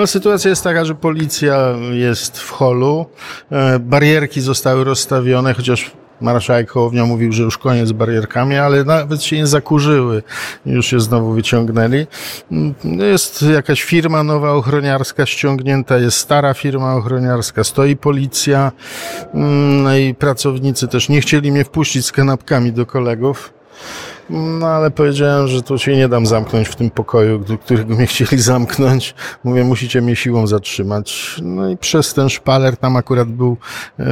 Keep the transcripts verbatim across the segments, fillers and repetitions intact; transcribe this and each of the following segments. No, sytuacja jest taka, że policja jest w holu, barierki zostały rozstawione, chociaż marszałek Hołownia mówił, że już koniec z barierkami, ale nawet się nie zakurzyły. Już je znowu wyciągnęli. Jest jakaś firma nowa ochroniarska ściągnięta, jest stara firma ochroniarska, stoi policja. No i pracownicy też nie chcieli mnie wpuścić z kanapkami do kolegów. No ale powiedziałem, że tu się nie dam zamknąć w tym pokoju, do którego mnie chcieli zamknąć. Mówię, musicie mnie siłą zatrzymać. No i przez ten szpaler, tam akurat był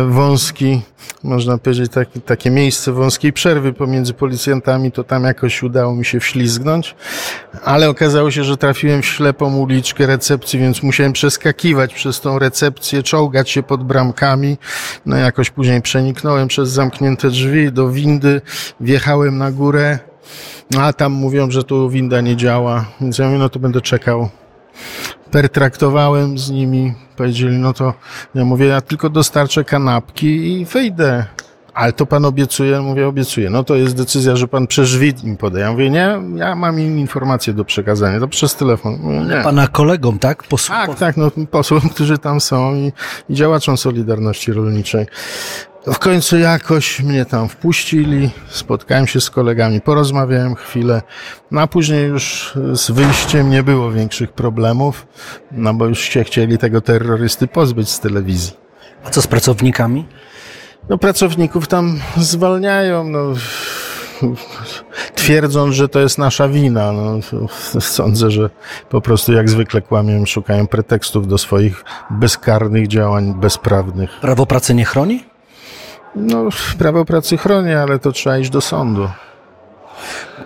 wąski, można powiedzieć taki, takie miejsce wąskiej przerwy pomiędzy policjantami, to tam jakoś udało mi się wślizgnąć. Ale okazało się, że trafiłem w ślepą uliczkę recepcji, więc musiałem przeskakiwać przez tą recepcję, czołgać się pod bramkami. No jakoś później przeniknąłem przez zamknięte drzwi do windy, wjechałem na górę. A tam mówią, że tu winda nie działa, więc ja mówię, no to będę czekał. Pertraktowałem z nimi, powiedzieli, no to ja mówię, ja tylko dostarczę kanapki i wyjdę. Ale to pan obiecuje? Mówię, obiecuję. No to jest decyzja, że pan przez drzwi im podaje. Ja mówię, nie, ja mam im informację do przekazania, to przez telefon. Mówię, nie. Pana kolegom, tak? Posłom? Tak, tak, no posłom, którzy tam są i, i działaczom Solidarności Rolniczej. W końcu jakoś mnie tam wpuścili, spotkałem się z kolegami, porozmawiałem chwilę, no a później już z wyjściem nie było większych problemów, no bo już się chcieli tego terrorysty pozbyć z telewizji. A co z pracownikami? No pracowników tam zwalniają, no twierdząc, że to jest nasza wina. No, sądzę, że po prostu jak zwykle kłamią, szukają pretekstów do swoich bezkarnych działań bezprawnych. Prawo pracy nie chroni? No, prawo pracy chroni, ale to trzeba iść do sądu.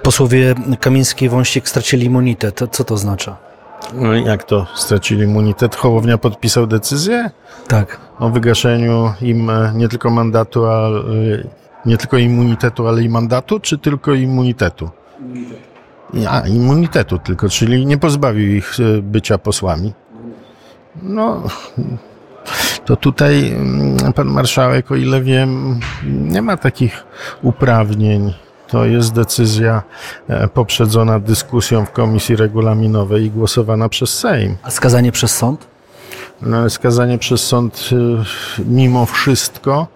Posłowie Kamiński i Wąsik stracili immunitet. Co to oznacza? No, jak to stracili immunitet? Hołownia podpisał decyzję? Tak. O wygaszeniu im nie tylko mandatu, a, nie tylko immunitetu, ale i mandatu, czy tylko immunitetu? Immunitetu. A, immunitetu tylko, czyli nie pozbawił ich bycia posłami. No... To tutaj pan marszałek, o ile wiem, nie ma takich uprawnień. To jest decyzja poprzedzona dyskusją w komisji regulaminowej i głosowana przez Sejm. A skazanie przez sąd? No, skazanie przez sąd mimo wszystko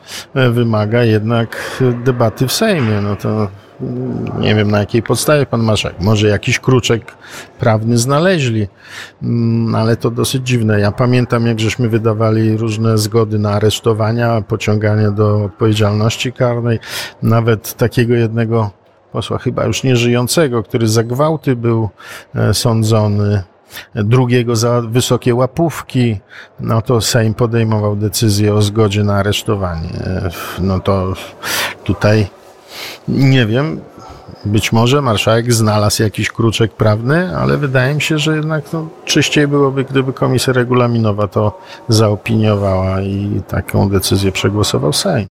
wymaga jednak debaty w Sejmie. No to nie wiem, na jakiej podstawie pan Maszek. Może jakiś kruczek prawny znaleźli, ale to dosyć dziwne. Ja pamiętam, jak żeśmy wydawali różne zgody na aresztowania, pociąganie do odpowiedzialności karnej, nawet takiego jednego posła, chyba już nieżyjącego, który za gwałty był sądzony, drugiego za wysokie łapówki, no to Sejm podejmował decyzję o zgodzie na aresztowanie. No to tutaj nie wiem, być może marszałek znalazł jakiś kruczek prawny, ale wydaje mi się, że jednak no, czyściej byłoby, gdyby komisja regulaminowa to zaopiniowała i taką decyzję przegłosował Sejm.